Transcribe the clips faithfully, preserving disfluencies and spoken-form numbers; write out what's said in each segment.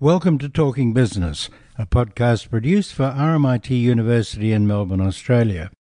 Welcome to Talking Business, a podcast produced for R M I T University in Melbourne, Australia.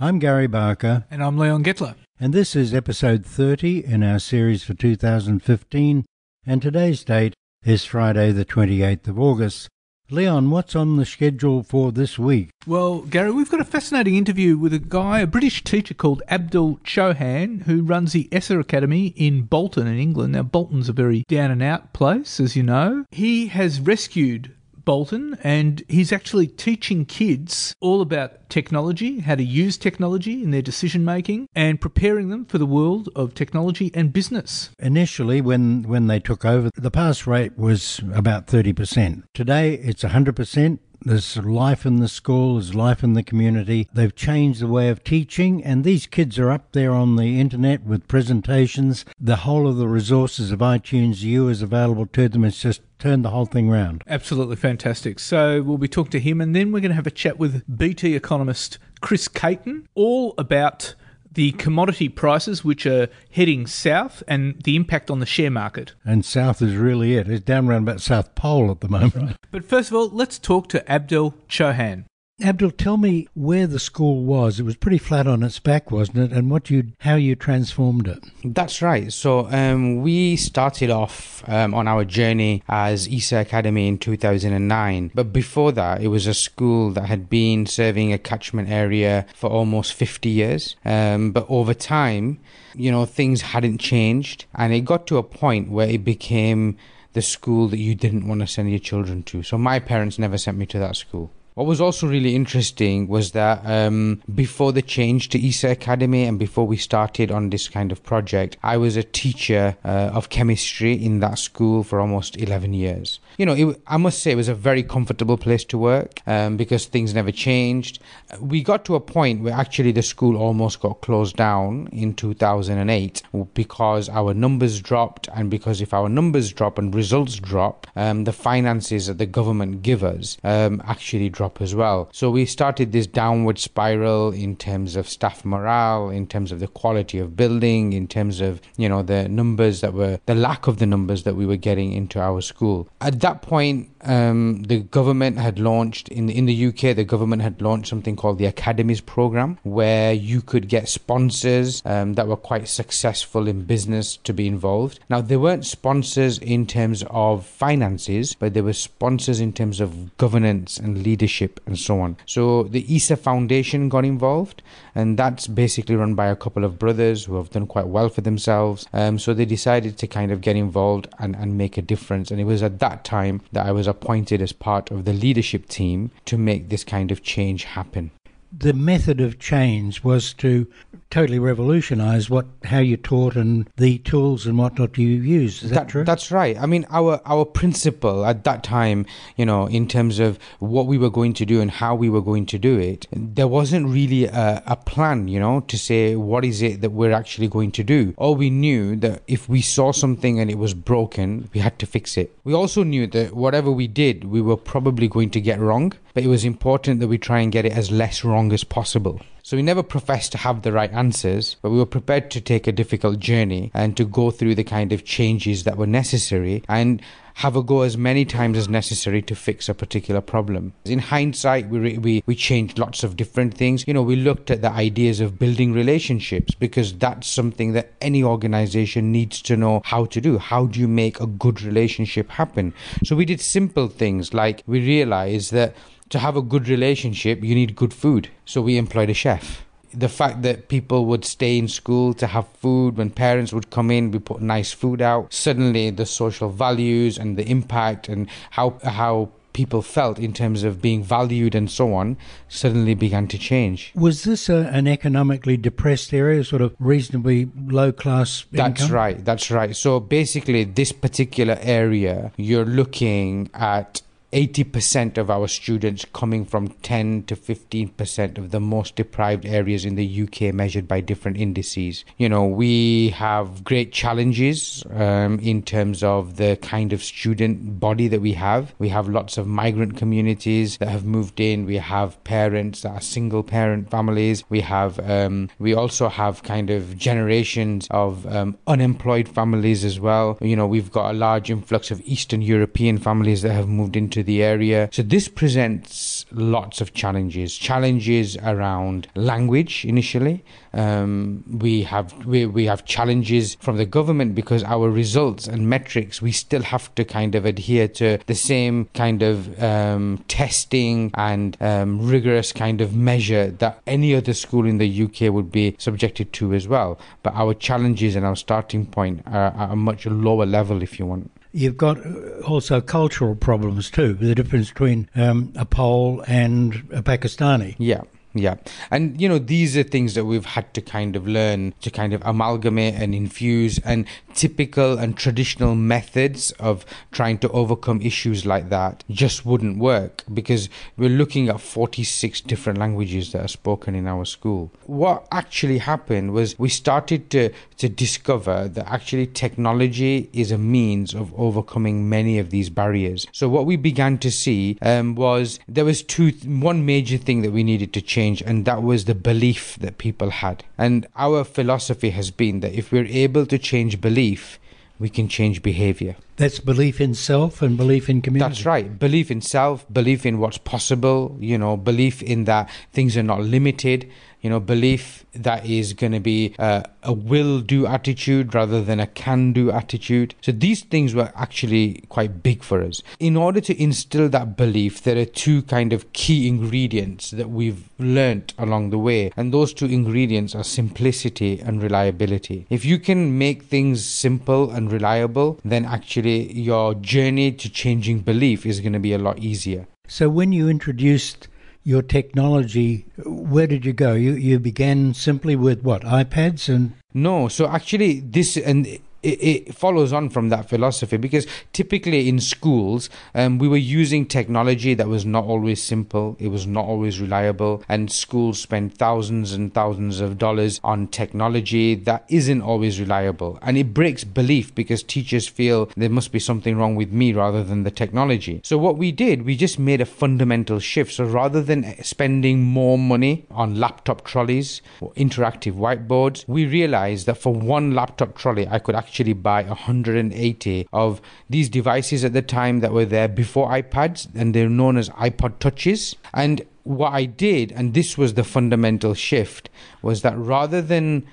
I'm Gary Barker. And I'm Leon Gittler. And this is episode thirty in our series for two thousand fifteen, and today's date is Friday the twenty-eighth of August. Leon, what's on the schedule for this week? Well, Gary, we've got a fascinating interview with a guy, a British teacher called Abdul Chohan, who runs the Essa Academy in Bolton in England. Now, Bolton's a very down-and-out place, as you know. He has rescued Bolton, and he's actually teaching kids all about technology, how to use technology in their decision making, and preparing them for the world of technology and business. Initially, when, when they took over, the pass rate was about thirty percent. Today, it's one hundred percent. There's life in the school, there's life in the community. They've changed the way of teaching, and these kids are up there on the internet with presentations. The whole of the resources of iTunes U is available to them. It's just turned the whole thing round. Absolutely fantastic. So we'll be talking to him, and then we're going to have a chat with B T economist Chris Caton, all about the commodity prices which are heading south and the impact on the share market. And south is really it. It's down around about South Pole at the moment. Right. But first of all, let's talk to Abdul Chohan. Abdul, tell me where the school was. It was pretty flat on its back, wasn't it? And what you, how you transformed it? That's right. So um, we started off um, on our journey as E S A Academy in two thousand nine. But before that, it was a school that had been serving a catchment area for almost fifty years. Um, but over time, you know, things hadn't changed. And it got to a point where it became the school that you didn't want to send your children to. So my parents never sent me to that school. What was also really interesting was that um, before the change to E S A Academy and before we started on this kind of project, I was a teacher uh, of chemistry in that school for almost eleven years. You know, it, I must say it was a very comfortable place to work um, because things never changed. We got to a point where actually the school almost got closed down in two thousand eight because our numbers dropped, and because if our numbers drop and results drop, um, the finances that the government give us um, actually drop as well. So we started this downward spiral in terms of staff morale, in terms of the quality of building, in terms of, you know, the numbers that were, the lack of the numbers that we were getting into our school. At that point, um, the government had launched, in, in the U K, the government had launched something called the Academies Programme, where you could get sponsors um, that were quite successful in business to be involved. Now, they weren't sponsors in terms of finances, but they were sponsors in terms of governance and leadership and so on. So the E S A Foundation got involved, and that's basically run by a couple of brothers who have done quite well for themselves. Um, so they decided to kind of get involved and, and make a difference. And it was at that time that I was appointed as part of the leadership team to make this kind of change happen. The method of change was to totally revolutionise what how you taught and the tools and whatnot you used. Is that, that true? That's right. I mean, our our principle at that time, you know, in terms of what we were going to do and how we were going to do it, there wasn't really a, a plan, you know, to say what is it that we're actually going to do. All we knew that if we saw something and it was broken, we had to fix it. We also knew that whatever we did, we were probably going to get wrong, but it was important that we try and get it as less wrong as possible. So we never professed to have the right answers, but we were prepared to take a difficult journey and to go through the kind of changes that were necessary and have a go as many times as necessary to fix a particular problem. In hindsight, we, re- we we changed lots of different things. You know, we looked at the ideas of building relationships, because that's something that any organization needs to know how to do. How do you make a good relationship happen? So we did simple things like we realized that to have a good relationship, you need good food. So we employed a chef. The fact that people would stay in school to have food, when parents would come in, we put nice food out. Suddenly the social values and the impact and how how people felt in terms of being valued and so on suddenly began to change. Was this a, an economically depressed area, sort of reasonably low class income? That's right, that's right. So basically this particular area, you're looking at eighty percent of our students coming from ten to fifteen percent of the most deprived areas in the U K measured by different indices. You know, we have great challenges um, in terms of the kind of student body that we have. We have lots of migrant communities that have moved in. We have parents that are single parent families. We have, um, we also have kind of generations of um, unemployed families as well. You know, we've got a large influx of Eastern European families that have moved into the area. So this presents lots of challenges, challenges around language initially. Um, we have we, we have challenges from the government because our results and metrics, we still have to kind of adhere to the same kind of um, testing and um, rigorous kind of measure that any other school in the U K would be subjected to as well. But our challenges and our starting point are at a much lower level, if you want. You've got also cultural problems too, the difference between um, a Pole and a Pakistani. Yeah. Yeah. And, you know, these are things that we've had to kind of learn to kind of amalgamate and infuse, and typical and traditional methods of trying to overcome issues like that just wouldn't work because we're looking at forty-six different languages that are spoken in our school. What actually happened was we started to, to discover that actually technology is a means of overcoming many of these barriers. So what we began to see um, was there was two, one major thing that we needed to change. And that was the belief that people had. And our philosophy has been that if we're able to change belief, we can change behavior. That's belief in self and belief in community. That's right. Belief in self, belief in what's possible, you know, belief in that things are not limited, you know, belief that is going to be uh, a will-do attitude rather than a can-do attitude. So these things were actually quite big for us. In order to instill that belief, there are two kind of key ingredients that we've learnt along the way. And those two ingredients are simplicity and reliability. If you can make things simple and reliable, then actually your journey to changing belief is going to be a lot easier. So when you introduced your technology, where did you go? You you began simply with what, iPads? And no, so actually this and. It follows on from that philosophy because typically in schools um, we were using technology that was not always simple, it was not always reliable, and schools spend thousands and thousands of dollars on technology that isn't always reliable, and it breaks belief because teachers feel there must be something wrong with me rather than the technology. So what we did, we just made a fundamental shift. So rather than spending more money on laptop trolleys or interactive whiteboards, we realized that for one laptop trolley I could actually actually buy one hundred eighty of these devices at the time that were there before iPads, and they're known as iPod touches. And what I did, and this was the fundamental shift, was that rather than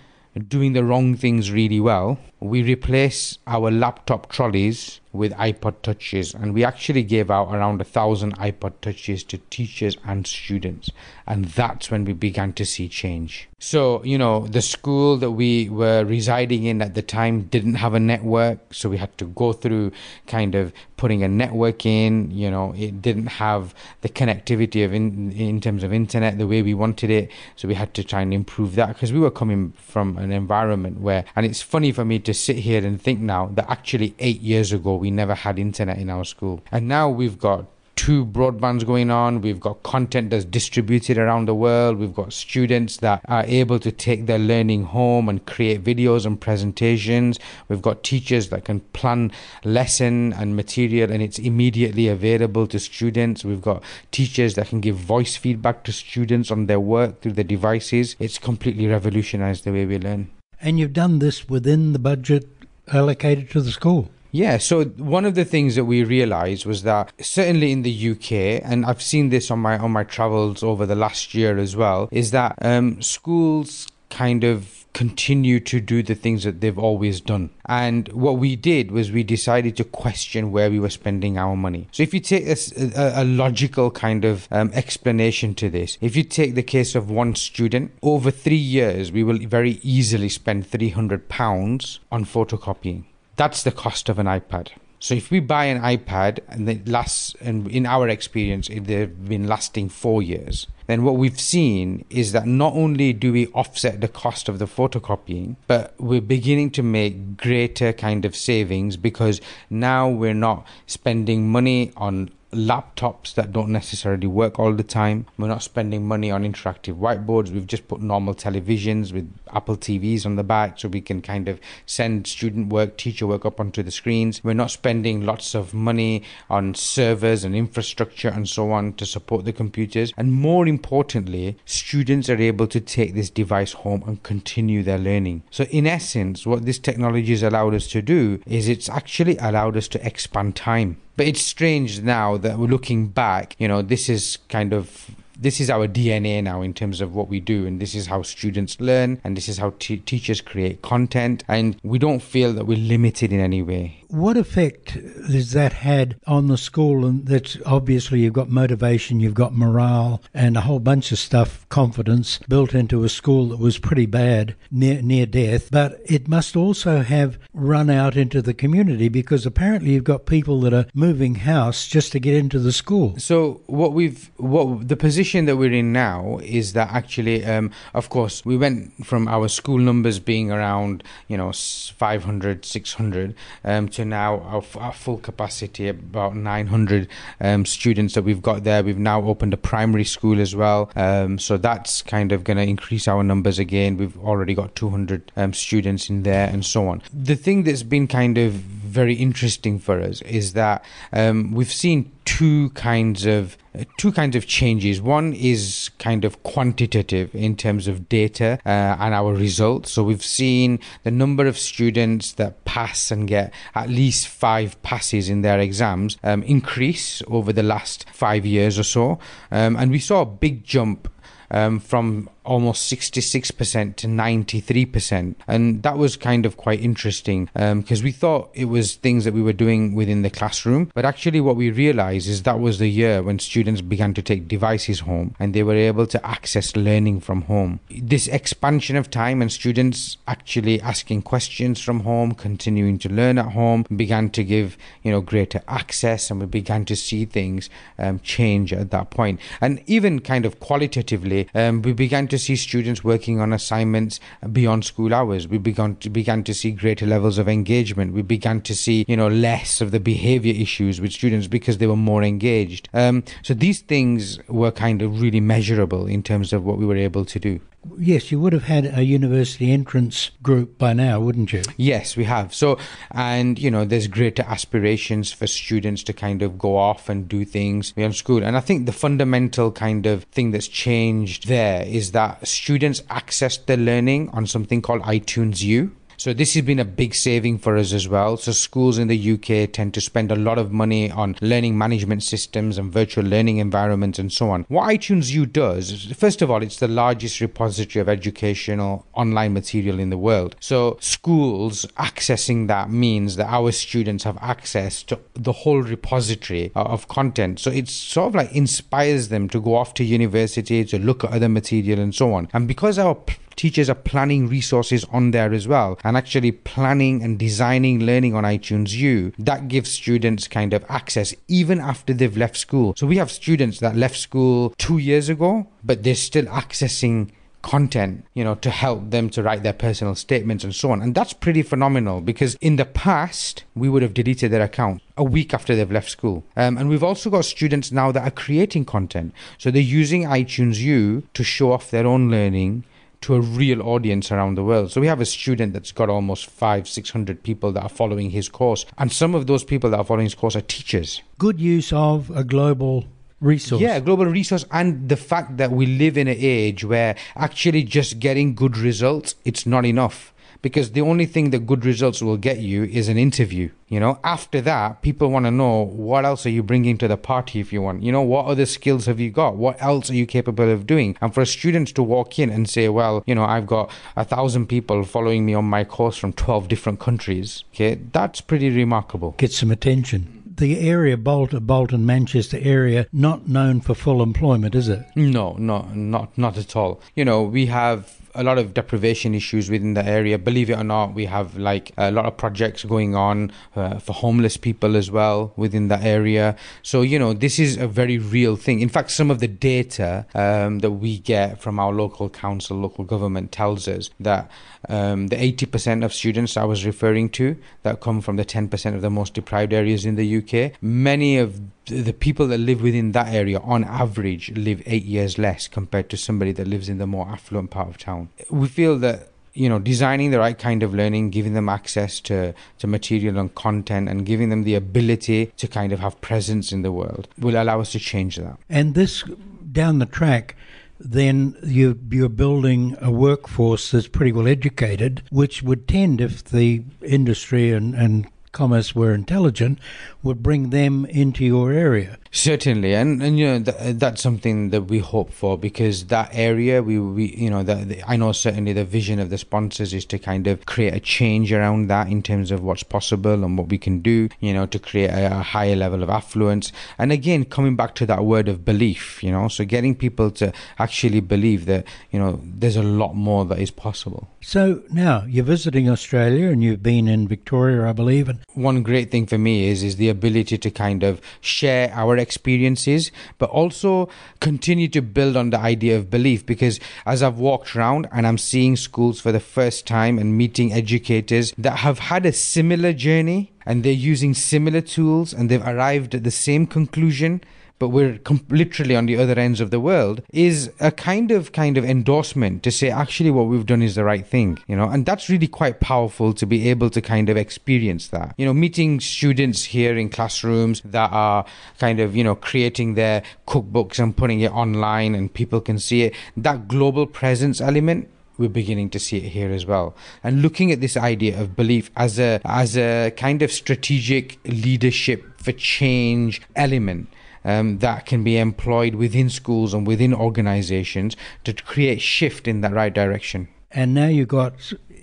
doing the wrong things really well, we replace our laptop trolleys with iPod touches, and we actually gave out around a thousand iPod touches to teachers and students, and that's when we began to see change. So, you know, the school that we were residing in at the time didn't have a network, so we had to go through kind of putting a network in. You know, it didn't have the connectivity of in, in terms of internet the way we wanted it, so we had to try and improve that because we were coming from an environment where, and it's funny for me to sit here and think now that actually eight years ago we never had internet in our school. And now we've got two broadbands going on, we've got content that's distributed around the world, we've got students that are able to take their learning home and create videos and presentations, we've got teachers that can plan lesson and material and it's immediately available to students, we've got teachers that can give voice feedback to students on their work through their devices. It's completely revolutionized the way we learn. And you've done this within the budget allocated to the school. Yeah, so one of the things that we realized was that certainly in the U K, and I've seen this on my on my travels over the last year as well, is that um, schools kind of continue to do the things that they've always done. And what we did was we decided to question where we were spending our money. So if you take a, a, a logical kind of um, explanation to this, if you take the case of one student, over three years, we will very easily spend three hundred pounds on photocopying. That's the cost of an iPad. So if we buy an iPad and it lasts, and in our experience, they've been lasting four years, then what we've seen is that not only do we offset the cost of the photocopying, but we're beginning to make greater kind of savings because now we're not spending money on laptops that don't necessarily work all the time. We're not spending money on interactive whiteboards. We've just put normal televisions with Apple T Vs on the back so we can kind of send student work, teacher work up onto the screens. We're not spending lots of money on servers and infrastructure and so on to support the computers. And more importantly, students are able to take this device home and continue their learning. So in essence, what this technology has allowed us to do is it's actually allowed us to expand time. But it's strange now that we're looking back, you know, this is kind of, this is our D N A now in terms of what we do. And this is how students learn. And this is how t- teachers create content. And we don't feel that we're limited in any way. What effect has that had on the school? And that's obviously you've got motivation, you've got morale and a whole bunch of stuff, confidence built into a school that was pretty bad, near, near death. But it must also have run out into the community because apparently you've got people that are moving house just to get into the school. So what we've, what the position that we're in now is that actually, um, of course, we went from our school numbers being around, you know, five hundred, six hundred um, to now our, our full capacity about nine hundred um, students that we've got there. We've now opened a primary school as well, um, so that's kind of going to increase our numbers again. We've already got two hundred um, students in there and so on. The thing that's been kind of very interesting for us is that um, we've seen two kinds of two kinds of changes. One is kind of quantitative in terms of data uh, and our results. So we've seen the number of students that pass and get at least five passes in their exams um, increase over the last five years or so. Um, and we saw a big jump Um, from almost sixty-six percent to ninety-three percent. And that was kind of quite interesting because um, we thought it was things that we were doing within the classroom. But actually what we realized is that was the year when students began to take devices home and they were able to access learning from home. This expansion of time and students actually asking questions from home, continuing to learn at home, began to give, you know, greater access, and we began to see things um, change at that point. And even kind of qualitatively, Um, we began to see students working on assignments beyond school hours. We began to, began to see greater levels of engagement. We began to see, you know, less of the behavior issues with students because they were more engaged. Um, so these things were kind of really measurable in terms of what we were able to do. Yes, you would have had a university entrance group by now, wouldn't you? Yes, we have. So, and, you know, there's greater aspirations for students to kind of go off and do things beyond school. And I think the fundamental kind of thing that's changed there is that students accessed their learning on something called iTunes U. So this has been a big saving for us as well. So schools in the U K tend to spend a lot of money on learning management systems and virtual learning environments and so on. What iTunes U does is, first of all, it's the largest repository of educational online material in the world. So schools accessing that means that our students have access to the whole repository of content. So it sort of like inspires them to go off to university, to look at other material and so on. And because our teachers are planning resources on there as well, and actually planning and designing learning on iTunes U, that gives students kind of access even after they've left school. So we have students that left school two years ago, but they're still accessing content, you know, to help them to write their personal statements and so on. And that's pretty phenomenal because in the past, we would have deleted their account a week after they've left school. Um, and we've also got students now that are creating content. So they're using iTunes U to show off their own learning to a real audience around the world. So we have a student that's got almost five, six hundred people that are following his course. And some of those people that are following his course are teachers. Good use of a global resource. Yeah, global resource. And the fact that we live in an age where actually just getting good results, it's not enough. Because the only thing that good results will get you is an interview. You know, after that, people want to know what else are you bringing to the party if you want. You know, what other skills have you got? What else are you capable of doing? And for students to walk in and say, well, you know, I've got a thousand people following me on my course from twelve different countries. Okay, that's pretty remarkable. Get some attention. The area, Bolton, Bolton, Manchester area, not known for full employment, is it? No, no, not not at all. You know, we have a lot of deprivation issues within the area. Believe it or not, we have like a lot of projects going on uh, for homeless people as well within the area. So, you know, this is a very real thing. In fact, some of the data um, that we get from our local council, local government tells us that um, the eighty percent of students I was referring to that come from the ten percent of the most deprived areas in the U K, many of the people that live within that area on average live eight years less compared to somebody that lives in the more affluent part of town. We feel that, you know, designing the right kind of learning, giving them access to, to material and content, and giving them the ability to kind of have presence in the world will allow us to change that. And this, down the track, then you're, you're building a workforce that's pretty well educated, which would tend, if the industry and, and commerce were intelligent, would bring them into your area. Certainly, and and you know th- that's something that we hope for, because that area we, we you know that the, I know certainly the vision of the sponsors is to kind of create a change around that in terms of what's possible and what we can do, you know, to create a, a higher level of affluence. And again, coming back to that word of belief, you know, so getting people to actually believe that, you know, there's a lot more that is possible. So now you're visiting Australia, and you've been in Victoria, I believe. And one great thing for me is is the ability to kind of share our experiences, but also continue to build on the idea of belief, because as I've walked around and I'm seeing schools for the first time and meeting educators that have had a similar journey and they're using similar tools and they've arrived at the same conclusion, but we're com- literally on the other ends of the world, is a kind of kind of endorsement to say actually what we've done is the right thing, you know, and that's really quite powerful to be able to kind of experience that, you know, meeting students here in classrooms that are kind of, you know, creating their cookbooks and putting it online and people can see it. That global presence element, we're beginning to see it here as well. And looking at this idea of belief as a as a kind of strategic leadership for change element, Um, that can be employed within schools and within organisations to create shift in that right direction. And now you've got,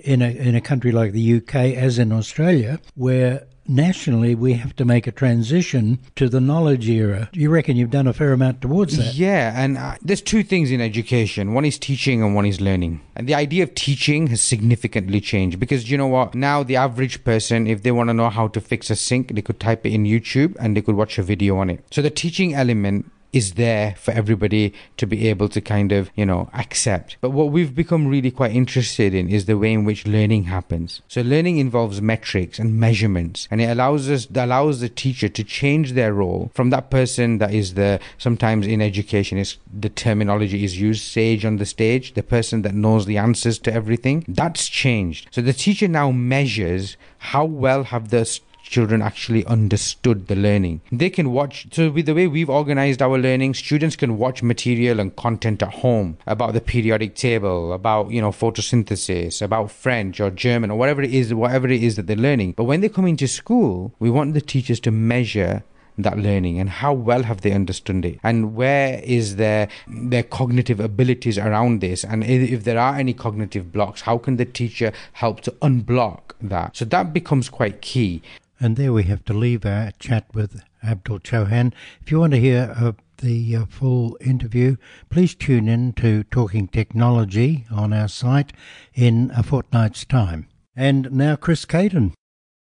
in a, in a country like the U K, as in Australia, where nationally we have to make a transition to the knowledge era. Do you reckon you've done a fair amount towards that? Yeah, and uh, there's two things in education. One is teaching and one is learning. And the idea of teaching has significantly changed, because you know what? Now the average person, if they want to know how to fix a sink, they could type it in YouTube and they could watch a video on it. So the teaching element is there for everybody to be able to kind of, you know, accept. But what we've become really quite interested in is the way in which learning happens. So learning involves metrics and measurements, and it allows us, allows the teacher to change their role from that person that is the, sometimes in education is the terminology is used, sage on the stage, the person that knows the answers to everything. That's changed. So the teacher now measures how well have the children actually understood the learning. They can watch, so with the way we've organized our learning, students can watch material and content at home about the periodic table, about, you know, photosynthesis, about French or German or whatever it is, whatever it is that they're learning. But when they come into school, we want the teachers to measure that learning and how well have they understood it, and where is their their cognitive abilities around this, and if there are any cognitive blocks, how can the teacher help to unblock that? So that becomes quite key. And there we have to leave our chat with Abdul Chohan. If you want to hear uh, the uh, full interview, please tune in to Talking Technology on our site in a fortnight's time. And now Chris Caton.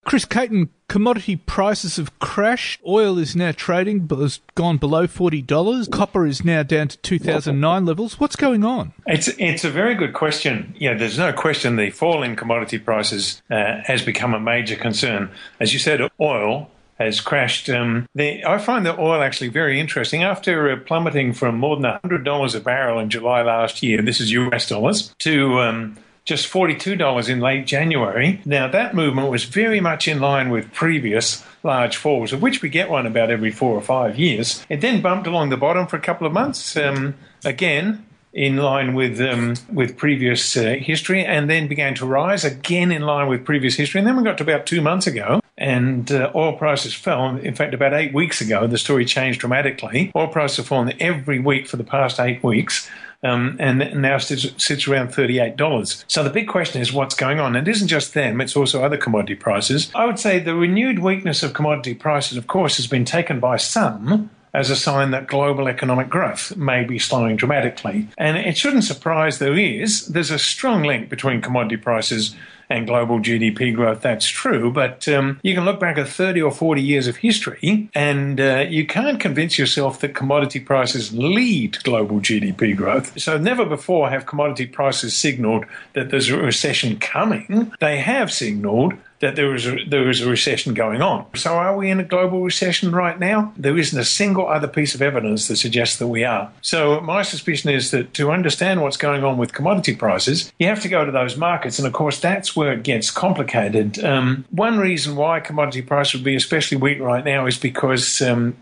Chris Caton, commodity prices have crashed. Oil is now trading, but has gone below forty dollars. Copper is now down to two thousand nine levels. What's going on? It's it's a very good question. Yeah, there's no question the fall in commodity prices uh, has become a major concern. As you said, oil has crashed. Um, the, I find the oil actually very interesting. After uh, plummeting from more than one hundred dollars a barrel in July last year, this is U S dollars, to Um, just forty-two dollars in late January. Now, that movement was very much in line with previous large falls, of which we get one about every four or five years. It then bumped along the bottom for a couple of months, um, again, in line with um, with previous uh, history, and then began to rise, again in line with previous history. And then we got to about two months ago, and uh, oil prices fell. In fact, about eight weeks ago, the story changed dramatically. Oil prices have fallen every week for the past eight weeks. Um, and now sits, sits around thirty-eight dollars. So the big question is what's going on? And it isn't just them, it's also other commodity prices. I would say the renewed weakness of commodity prices, of course, has been taken by some as a sign that global economic growth may be slowing dramatically. And it shouldn't surprise there is. There's a strong link between commodity prices and global G D P growth, that's true, but um, you can look back at thirty or forty years of history and uh, you can't convince yourself that commodity prices lead global G D P growth. So never before have commodity prices signaled that there's a recession coming. They have signaled that there was a, there was a recession going on. So are we in a global recession right now? There isn't a single other piece of evidence that suggests that we are. So my suspicion is that to understand what's going on with commodity prices, you have to go to those markets. And of course, that's where it gets complicated. Um, one reason why commodity price would be especially weak right now is because um,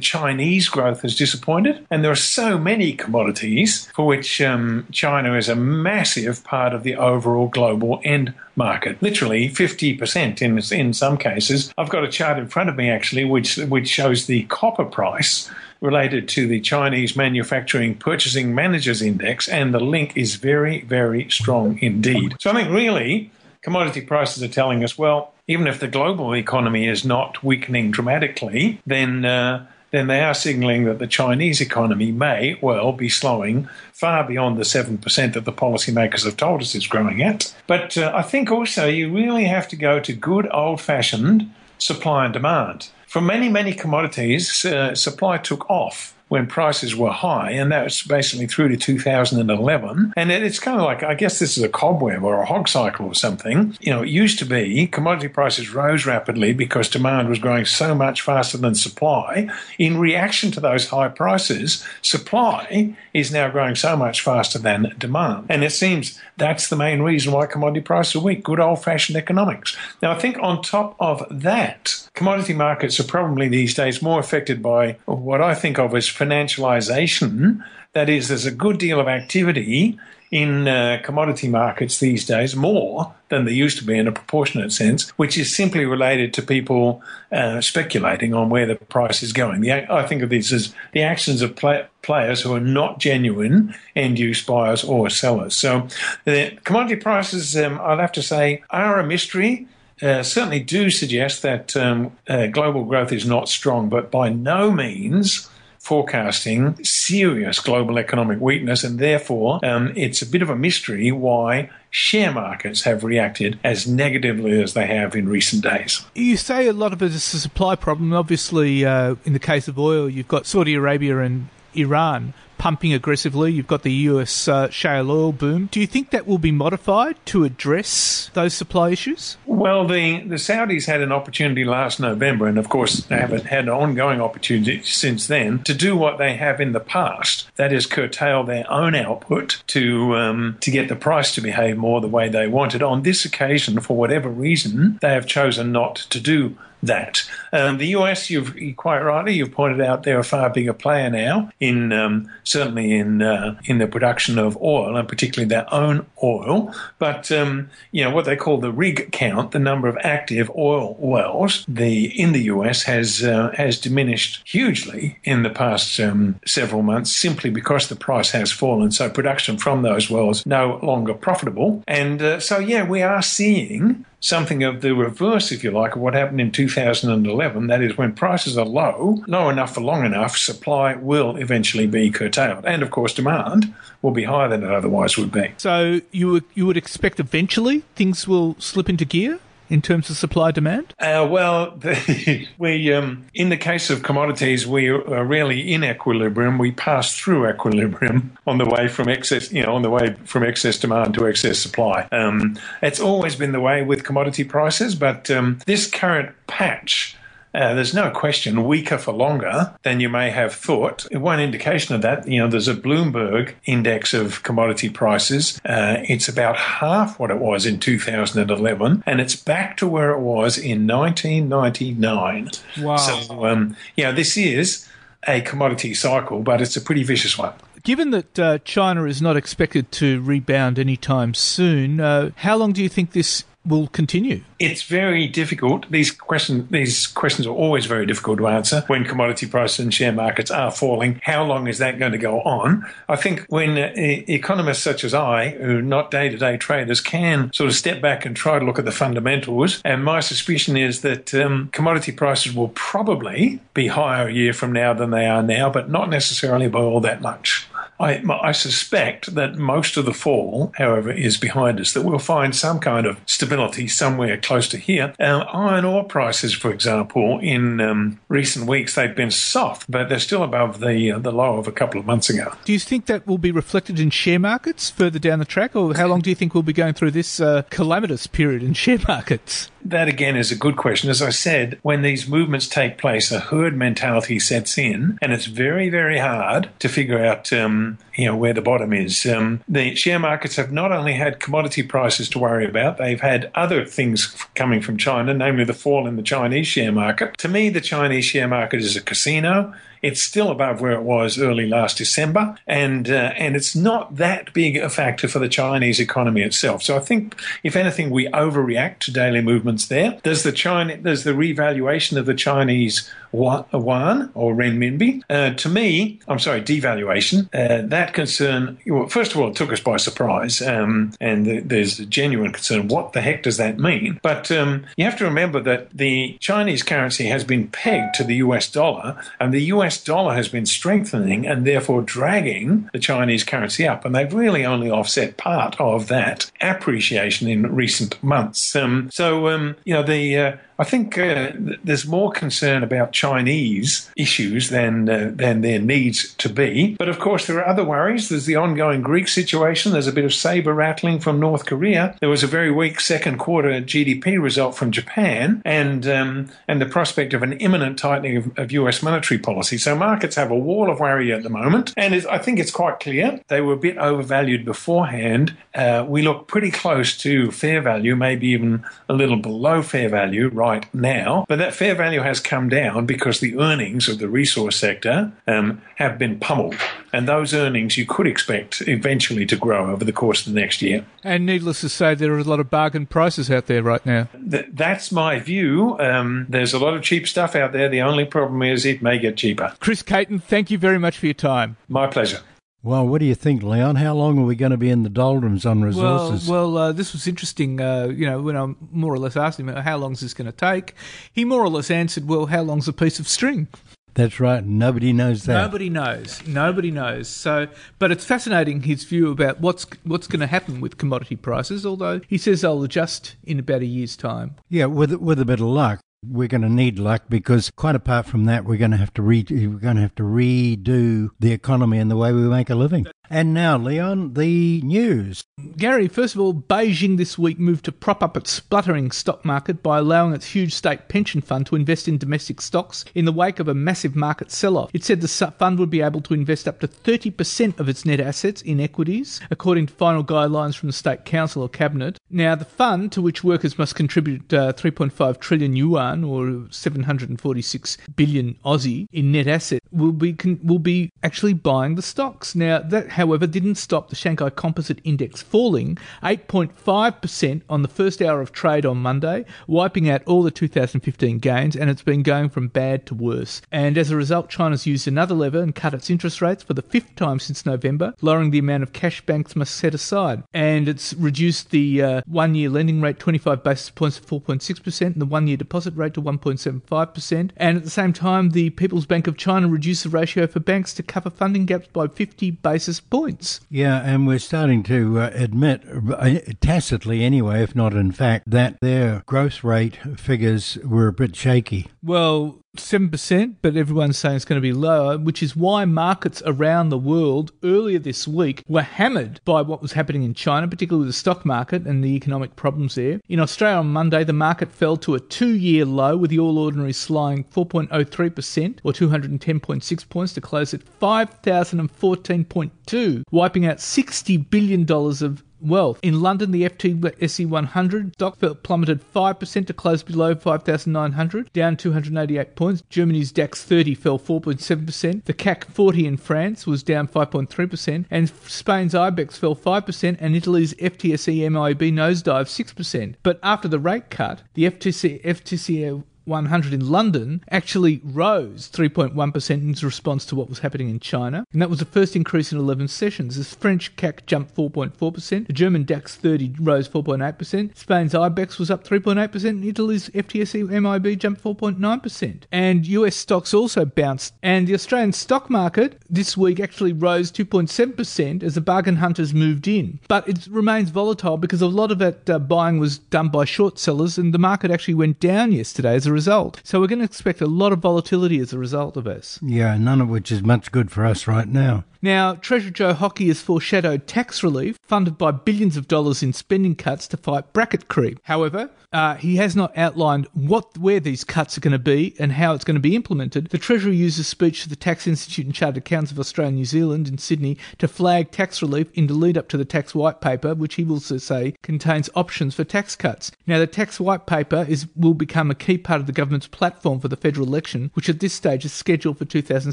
Chinese growth has disappointed, and there are so many commodities for which um, China is a massive part of the overall global end market, literally fifty percent in in some cases. I've got a chart in front of me actually, which which shows the copper price related to the Chinese Manufacturing Purchasing Managers Index, and the link is very, very strong indeed. So I think really commodity prices are telling us, well, even if the global economy is not weakening dramatically, then uh, then they are signaling that the Chinese economy may well be slowing far beyond the seven percent that the policymakers have told us it's growing at. But uh, I think also you really have to go to good old-fashioned supply and demand. For many, many commodities, uh, supply took off when prices were high, and that was basically through to two thousand eleven. And it's kind of like, I guess this is a cobweb or a hog cycle or something. You know, it used to be commodity prices rose rapidly because demand was growing so much faster than supply. In reaction to those high prices, supply is now growing so much faster than demand. And it seems that's the main reason why commodity prices are weak, good old-fashioned economics. Now, I think on top of that, commodity markets are probably these days more affected by what I think of as financialization. That is, there's a good deal of activity in uh, commodity markets these days, more than there used to be in a proportionate sense, which is simply related to people uh, speculating on where the price is going. The, I think of this as the actions of play, players who are not genuine end-use buyers or sellers. So the commodity prices, um, I'll have to say, are a mystery. Uh, certainly do suggest that um, uh, global growth is not strong, but by no means forecasting serious global economic weakness, and therefore um, it's a bit of a mystery why share markets have reacted as negatively as they have in recent days. You say a lot of it is a supply problem. Obviously, uh, in the case of oil, you've got Saudi Arabia and Iran pumping aggressively. You've got the U S uh, shale oil boom. Do you think that will be modified to address those supply issues? Well, the, the Saudis had an opportunity last November, and of course they haven't had an ongoing opportunity since then, to do what they have in the past, that is curtail their own output to um, to get the price to behave more the way they wanted. On this occasion, for whatever reason, they have chosen not to do that. Um, the U S, you've quite rightly, you've pointed out, they're a far bigger player now in um, certainly in uh, in the production of oil, and particularly their own oil. But um, you know what they call the rig count, the number of active oil wells, the in the U S has uh, has diminished hugely in the past um, several months, simply because the price has fallen. So production from those wells no longer profitable, and uh, so yeah, we are seeing something of the reverse, if you like, of what happened in two thousand eleven. That is, when prices are low, low enough for long enough, supply will eventually be curtailed. And, of course, demand will be higher than it otherwise would be. So you would, you would expect eventually things will slip into gear in terms of supply-demand? Uh, well, the, we um, in the case of commodities, we are really in equilibrium. We pass through equilibrium on the way from excess, you know, on the way from excess demand to excess supply. Um, it's always been the way with commodity prices, but um, this current patch, Uh, there's no question, weaker for longer than you may have thought. One indication of that, you know, there's a Bloomberg index of commodity prices. Uh, it's about half what it was in two thousand eleven, and it's back to where it was in nineteen ninety-nine. Wow. So, um, you know, this is a commodity cycle, but it's a pretty vicious one. Given that uh, China is not expected to rebound anytime soon, uh, how long do you think this will continue? It's very difficult. These questions, these questions are always very difficult to answer when commodity prices and share markets are falling. How long is that going to go on? I think when uh, economists such as I, who are not day-to-day traders, can sort of step back and try to look at the fundamentals, and my suspicion is that um, commodity prices will probably be higher a year from now than they are now, but not necessarily by all that much. I, I suspect that most of the fall, however, is behind us, that we'll find some kind of stability somewhere close to here. Uh, iron ore prices, for example, in um, recent weeks, they've been soft, but they're still above the uh, the low of a couple of months ago. Do you think that will be reflected in share markets further down the track, or how long do you think we'll be going through this uh, calamitous period in share markets? That, again, is a good question. As I said, when these movements take place, a herd mentality sets in, and it's very, very hard to figure out um, you know, where the bottom is. Um, the share markets have not only had commodity prices to worry about, they've had other things coming from China, namely the fall in the Chinese share market. To me, the Chinese share market is a casino. It's still above where it was early last December, and uh, and it's not that big a factor for the Chinese economy itself. So I think, if anything, we overreact to daily movements there. There's the China, there's the revaluation of the Chinese yuan or renminbi. Uh, to me, I'm sorry, devaluation. Uh, that concern, well, first of all, it took us by surprise, um, and th- there's a genuine concern. What the heck does that mean? But um, you have to remember that the Chinese currency has been pegged to the U S dollar, and the U S dollar has been strengthening and therefore dragging the Chinese currency up, and they've really only offset part of that appreciation in recent months. Um, so, um, you know, the uh, I think uh, there's more concern about Chinese issues than uh, than there needs to be. But, of course, there are other worries. There's the ongoing Greek situation. There's a bit of saber rattling from North Korea. There was a very weak second quarter G D P result from Japan, and um, and the prospect of an imminent tightening of, of U S monetary policy. So markets have a wall of worry at the moment, and it's, I think it's quite clear they were a bit overvalued beforehand. Uh, we look pretty close to fair value, maybe even a little below fair value, right? Right now, but that fair value has come down because the earnings of the resource sector um, have been pummeled, and those earnings you could expect eventually to grow over the course of the next year. And needless to say, there are a lot of bargain prices out there right now. Th- that's my view. Um, there's a lot of cheap stuff out there. The only problem is it may get cheaper. Chris Caton, thank you very much for your time. My pleasure. Well, what do you think, Leon? How long are we going to be in the doldrums on resources? Well, well uh, this was interesting, uh, you know, when I more or less asked him, how long is this going to take? He more or less answered, well, how long's a piece of string? That's right. Nobody knows that. Nobody knows. Nobody knows. So, but it's fascinating, his view about what's what's going to happen with commodity prices, although he says they'll adjust in about a year's time. Yeah, with with a bit of luck. We're going to need luck, because quite apart from that, we're going to have to re- we're going to have to redo the economy and the way we make a living. And now, Leon, the news. Gary, first of all, Beijing this week moved to prop up its spluttering stock market by allowing its huge state pension fund to invest in domestic stocks in the wake of a massive market sell-off. It said the fund would be able to invest up to thirty percent of its net assets in equities, according to final guidelines from the State Council or Cabinet. Now, the fund, to which workers must contribute uh, three point five trillion yuan or seven hundred forty-six billion Aussie in net assets, will be con- will be actually buying the stocks. Now, that however, didn't stop the Shanghai Composite Index falling eight point five percent on the first hour of trade on Monday, wiping out all the two thousand fifteen gains, and it's been going from bad to worse. And as a result, China's used another lever and cut its interest rates for the fifth time since November, lowering the amount of cash banks must set aside. And it's reduced the uh, one-year lending rate twenty-five basis points to four point six percent and the one-year deposit rate to one point seven five percent. And at the same time, the People's Bank of China reduced the ratio for banks to cover funding gaps by fifty basis points. Yeah, and we're starting to uh, admit, uh, tacitly anyway, if not in fact, that their growth rate figures were a bit shaky. Well, seven percent, but everyone's saying it's going to be lower, which is why markets around the world earlier this week were hammered by what was happening in China, particularly with the stock market and the economic problems there. In Australia on Monday, the market fell to a two-year low, with the All Ordinaries sliding four point oh three percent or two hundred ten point six points to close at five thousand fourteen point two, wiping out sixty billion dollars of wealth. In London, the F T S E one hundred stock plummeted five percent to close below five thousand nine hundred, down two hundred eighty-eight points. Germany's DAX thirty fell four point seven percent. The C A C forty in France was down five point three percent. And Spain's IBEX fell five percent. And Italy's F T S E M I B nosedived six percent. But after the rate cut, the F T S E, F T S E one hundred in London actually rose three point one percent in response to what was happening in China. And that was the first increase in eleven sessions. The French C A C jumped four point four percent. The German DAX thirty rose four point eight percent. Spain's I BEX was up three point eight percent. And Italy's F T S E M I B jumped four point nine percent. And U S stocks also bounced. And the Australian stock market this week actually rose two point seven percent as the bargain hunters moved in. But it remains volatile because a lot of that uh, buying was done by short sellers, and the market actually went down yesterday as a result. So we're going to expect a lot of volatility as a result of this. Yeah, none of which is much good for us right now. Now, Treasurer Joe Hockey has foreshadowed tax relief funded by billions of dollars in spending cuts to fight bracket creep. However, uh, he has not outlined what, where these cuts are going to be and how it's going to be implemented. The Treasurer used a speech to the Tax Institute and Chartered Accountants of Australia and New Zealand in Sydney to flag tax relief in the lead up to the tax white paper, which he will say contains options for tax cuts. Now, the tax white paper is will become a key part of the government's platform for the federal election, which at this stage is scheduled for two thousand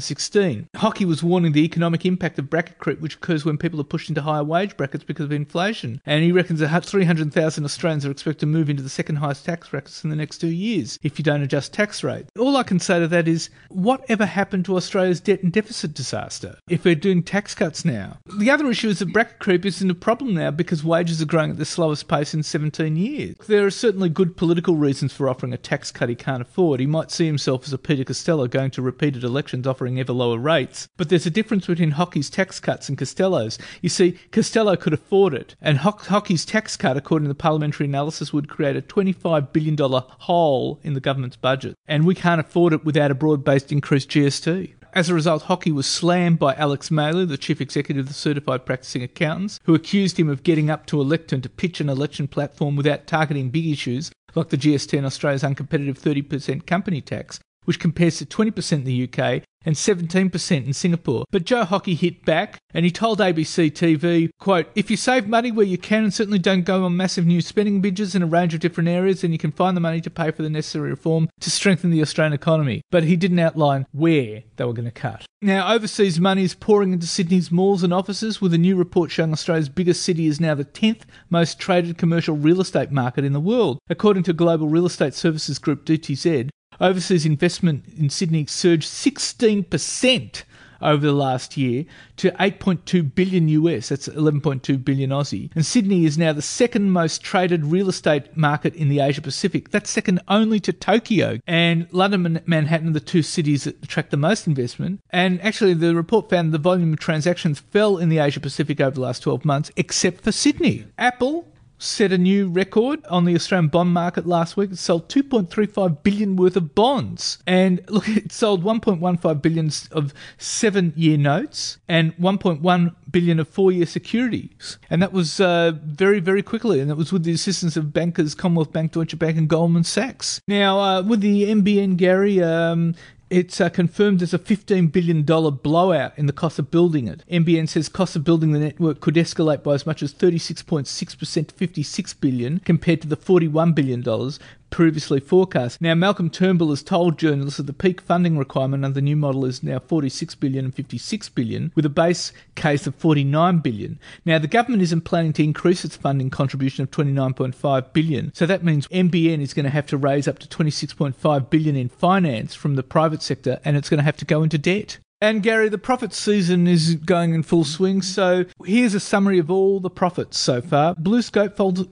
sixteen. Hockey was warning the economic impact impact of bracket creep, which occurs when people are pushed into higher wage brackets because of inflation. And he reckons that three hundred thousand Australians are expected to move into the second highest tax brackets in the next two years if you don't adjust tax rates. All I can say to that is, whatever happened to Australia's debt and deficit disaster if we're doing tax cuts now? The other issue is that bracket creep isn't a problem now because wages are growing at the slowest pace in seventeen years. There are certainly good political reasons for offering a tax cut he can't afford. He might see himself as a Peter Costello going to repeated elections offering ever lower rates. But there's a difference between Hockey's tax cuts and Costello's. You see, Costello could afford it, and Ho- Hockey's tax cut, according to the parliamentary analysis, would create a twenty-five billion dollars hole in the government's budget. And we can't afford it without a broad-based increased G S T. As a result, Hockey was slammed by Alex Malley, the Chief Executive of the Certified Practising Accountants, who accused him of getting up to a lectern to pitch an election platform without targeting big issues like the G S T and Australia's uncompetitive thirty percent company tax, which compares to twenty percent in the U K and seventeen percent in Singapore. But Joe Hockey hit back, and he told A B C T V, quote, "If you save money where you can and certainly don't go on massive new spending binges in a range of different areas, then you can find the money to pay for the necessary reform to strengthen the Australian economy." But he didn't outline where they were going to cut. Now, overseas money is pouring into Sydney's malls and offices, with a new report showing Australia's biggest city is now the tenth most traded commercial real estate market in the world. According to global real estate services group D T Z, overseas investment in Sydney surged sixteen percent over the last year to eight point two billion U S, that's eleven point two billion Aussie. And Sydney is now the second most traded real estate market in the Asia Pacific. That's second only to Tokyo. And London and Manhattan are the two cities that attract the most investment. And actually, the report found the volume of transactions fell in the Asia Pacific over the last twelve months, except for Sydney. Apple set a new record on the Australian bond market last week. It sold two point three five billion worth of bonds. And look, it sold one point one five billion of seven-year notes and one point one billion of four-year securities. And that was uh, very, very quickly. And that was with the assistance of bankers, Commonwealth Bank, Deutsche Bank and Goldman Sachs. Now, uh, with the N B N, Gary, um, it's uh, confirmed there's a fifteen billion dollars blowout in the cost of building it. N B N says costs of building the network could escalate by as much as thirty-six point six percent to fifty-six billion dollars compared to the forty-one billion dollars previously forecast. Now, Malcolm Turnbull has told journalists that the peak funding requirement under the new model is now forty-six billion dollars and fifty-six billion dollars, with a base case of forty-nine billion dollars. Now, the government isn't planning to increase its funding contribution of twenty-nine point five billion dollars, so that means N B N is going to have to raise up to twenty-six point five billion dollars in finance from the private sector, and it's going to have to go into debt. And Gary, the profit season is going in full swing, so here's a summary of all the profits so far. BlueScope folds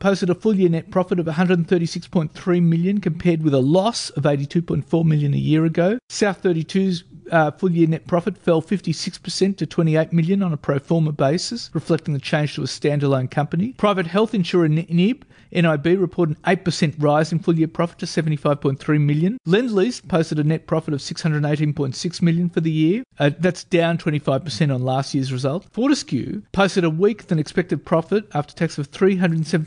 posted a full-year net profit of one hundred thirty-six point three million dollars compared with a loss of eighty-two point four million dollars a year ago. South thirty-two's uh, full-year net profit fell fifty-six percent to twenty-eight million dollars on a pro forma basis, reflecting the change to a standalone company. Private health insurer N I B, N I B report an eight percent rise in full-year profit to seventy-five point three million dollars. Lendlease posted a net profit of six hundred eighteen point six million dollars for the year. Uh, that's down twenty-five percent on last year's result. Fortescue posted a weaker-than-expected profit after tax of three hundred seventeen million dollars.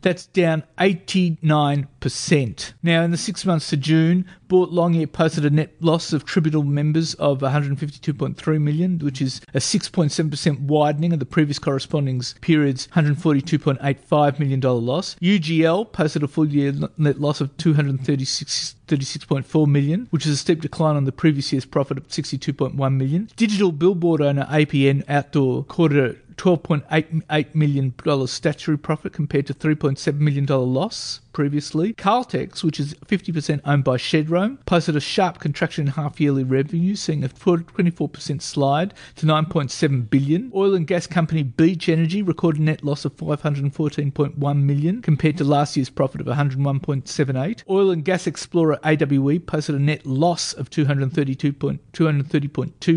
That's down eighty-nine percent. Now, in the six months to June, Boart Longyear posted a net loss of tribunal members of one hundred fifty-two point three million dollars, which is a six point seven percent widening of the previous corresponding period's one hundred forty-two point eight five million dollars loss. U G L posted a full-year net loss of two hundred thirty-six point four million dollars, which is a steep decline on the previous year's profit of sixty-two point one million dollars. Digital billboard owner A P N Outdoor quarter twelve point eight eight million dollars statutory profit compared to three point seven million dollars loss previously. Caltex, which is fifty percent owned by Shedrome, posted a sharp contraction in half-yearly revenue, seeing a twenty-four percent slide to nine point seven billion dollars. Oil and gas company Beach Energy recorded a net loss of five hundred fourteen point one million dollars compared to last year's profit of one hundred one point seven eight. Oil and gas explorer A W E posted a net loss of two hundred thirty point two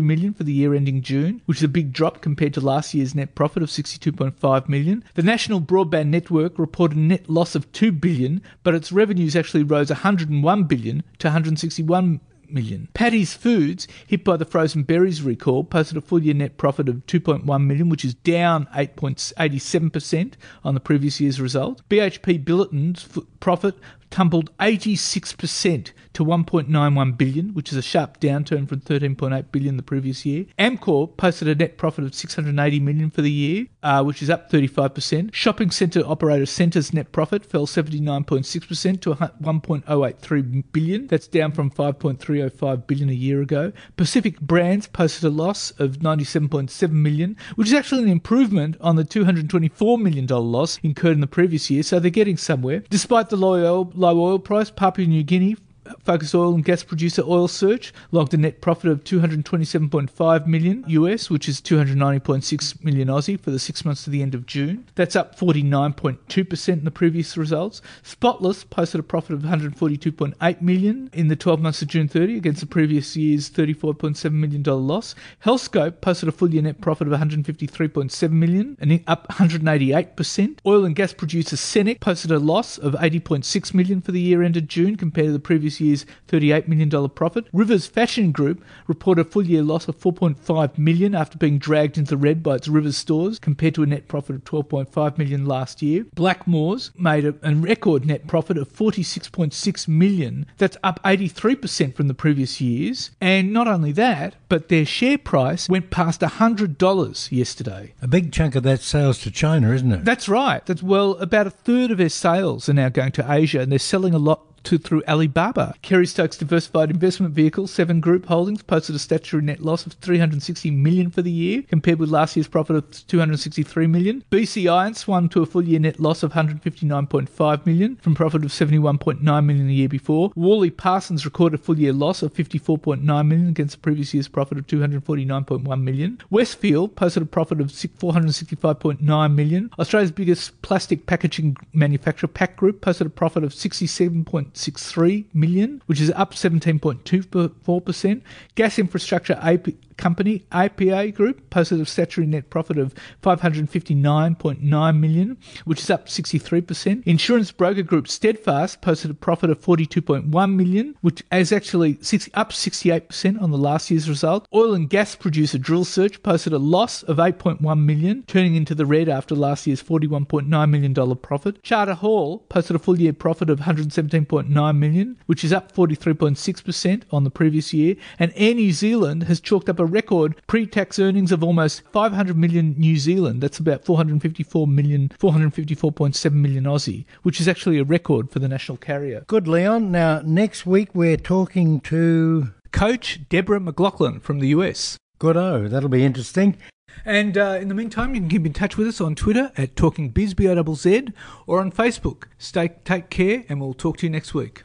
million dollars for the year ending June, which is a big drop compared to last year's net profit of sixty-two point five million dollars. The National Broadband Network reported a net loss of two billion dollars, but its revenues actually rose one hundred one billion dollars to one hundred sixty-one million dollars. Paddy's Foods, hit by the frozen berries recall, posted a full-year net profit of two point one million dollars, which is down eight point eight seven percent on the previous year's result. B H P Billiton's f- profit tumbled eighty-six percent to one point nine one billion dollars, which is a sharp downturn from thirteen point eight billion dollars the previous year. Amcor posted a net profit of six hundred eighty million dollars for the year, uh, which is up thirty-five percent. Shopping centre operator Centre's net profit fell seventy-nine point six percent to one point zero eight three billion dollars. That's down from five point three oh five billion dollars a year ago. Pacific Brands posted a loss of ninety-seven point seven million dollars, which is actually an improvement on the two hundred twenty-four million dollars loss incurred in the previous year, so they're getting somewhere. Despite the low oil Low oil price, Papua New Guinea focused oil and gas producer Oil Search logged a net profit of two hundred twenty-seven point five million U S, which is two hundred ninety point six million Aussie for the six months to the end of June. That's up forty-nine point two percent in the previous results. Spotless posted a profit of one hundred forty-two point eight million in the twelve months to June thirtieth against the previous year's thirty-four point seven million dollars loss. Healthscope posted a full year net profit of one hundred fifty-three point seven million and up one hundred eighty-eight percent. Oil and gas producer Senec posted a loss of eighty point six million for the year ended June compared to the previous year's thirty-eight million dollars profit. Rivers Fashion Group reported a full-year loss of four point five million dollars after being dragged into the red by its Rivers stores compared to a net profit of twelve point five million dollars last year. Blackmores made a, a record net profit of forty-six point six million dollars. That's up eighty-three percent from the previous years. And not only that, but their share price went past one hundred dollars yesterday. A big chunk of that sales to China, isn't it? That's right. That's, well, about a third of their sales are now going to Asia, and they're selling a lot to through Alibaba. Kerry Stokes Diversified Investment Vehicle, Seven Group Holdings, posted a statutory net loss of three hundred sixty million dollars for the year, compared with last year's profit of two hundred sixty-three million dollars. B C I and swung to a full-year net loss of one hundred fifty-nine point five million dollars from profit of seventy-one point nine million dollars the year before. Worley Parsons recorded a full-year loss of fifty-four point nine million dollars against the previous year's profit of two hundred forty-nine point one million dollars. Westfield posted a profit of four hundred sixty-five point nine million dollars. Australia's biggest plastic packaging manufacturer, Pact Group, posted a profit of sixty-seven point six three million, which is up seventeen point two four percent. Gas infrastructure A P company A P A Group posted a statutory net profit of five hundred fifty-nine point nine million, which is up sixty-three percent. Insurance broker group Steadfast posted a profit of forty-two point one million, which is actually up sixty-eight percent on the last year's result. Oil and gas producer Drill Search posted a loss of eight point one million, turning into the red after last year's forty-one point nine million dollars profit. Charter Hall posted a full year profit of one hundred seventeen point nine million, which is up forty-three point six percent on the previous year. And Air New Zealand has chalked up a record pre-tax earnings of almost five hundred million New Zealand. That's about four hundred fifty-four million, four hundred fifty-four point seven million Aussie, which is actually a record for the national carrier. Good, Leon. Now, next week we're talking to Coach Deborah McLaughlin from the U S. Good, oh, that'll be interesting. And uh, in the meantime, you can keep in touch with us on Twitter at Talking Biz, B O Z Z, or on Facebook. Stay, take care, and we'll talk to you next week.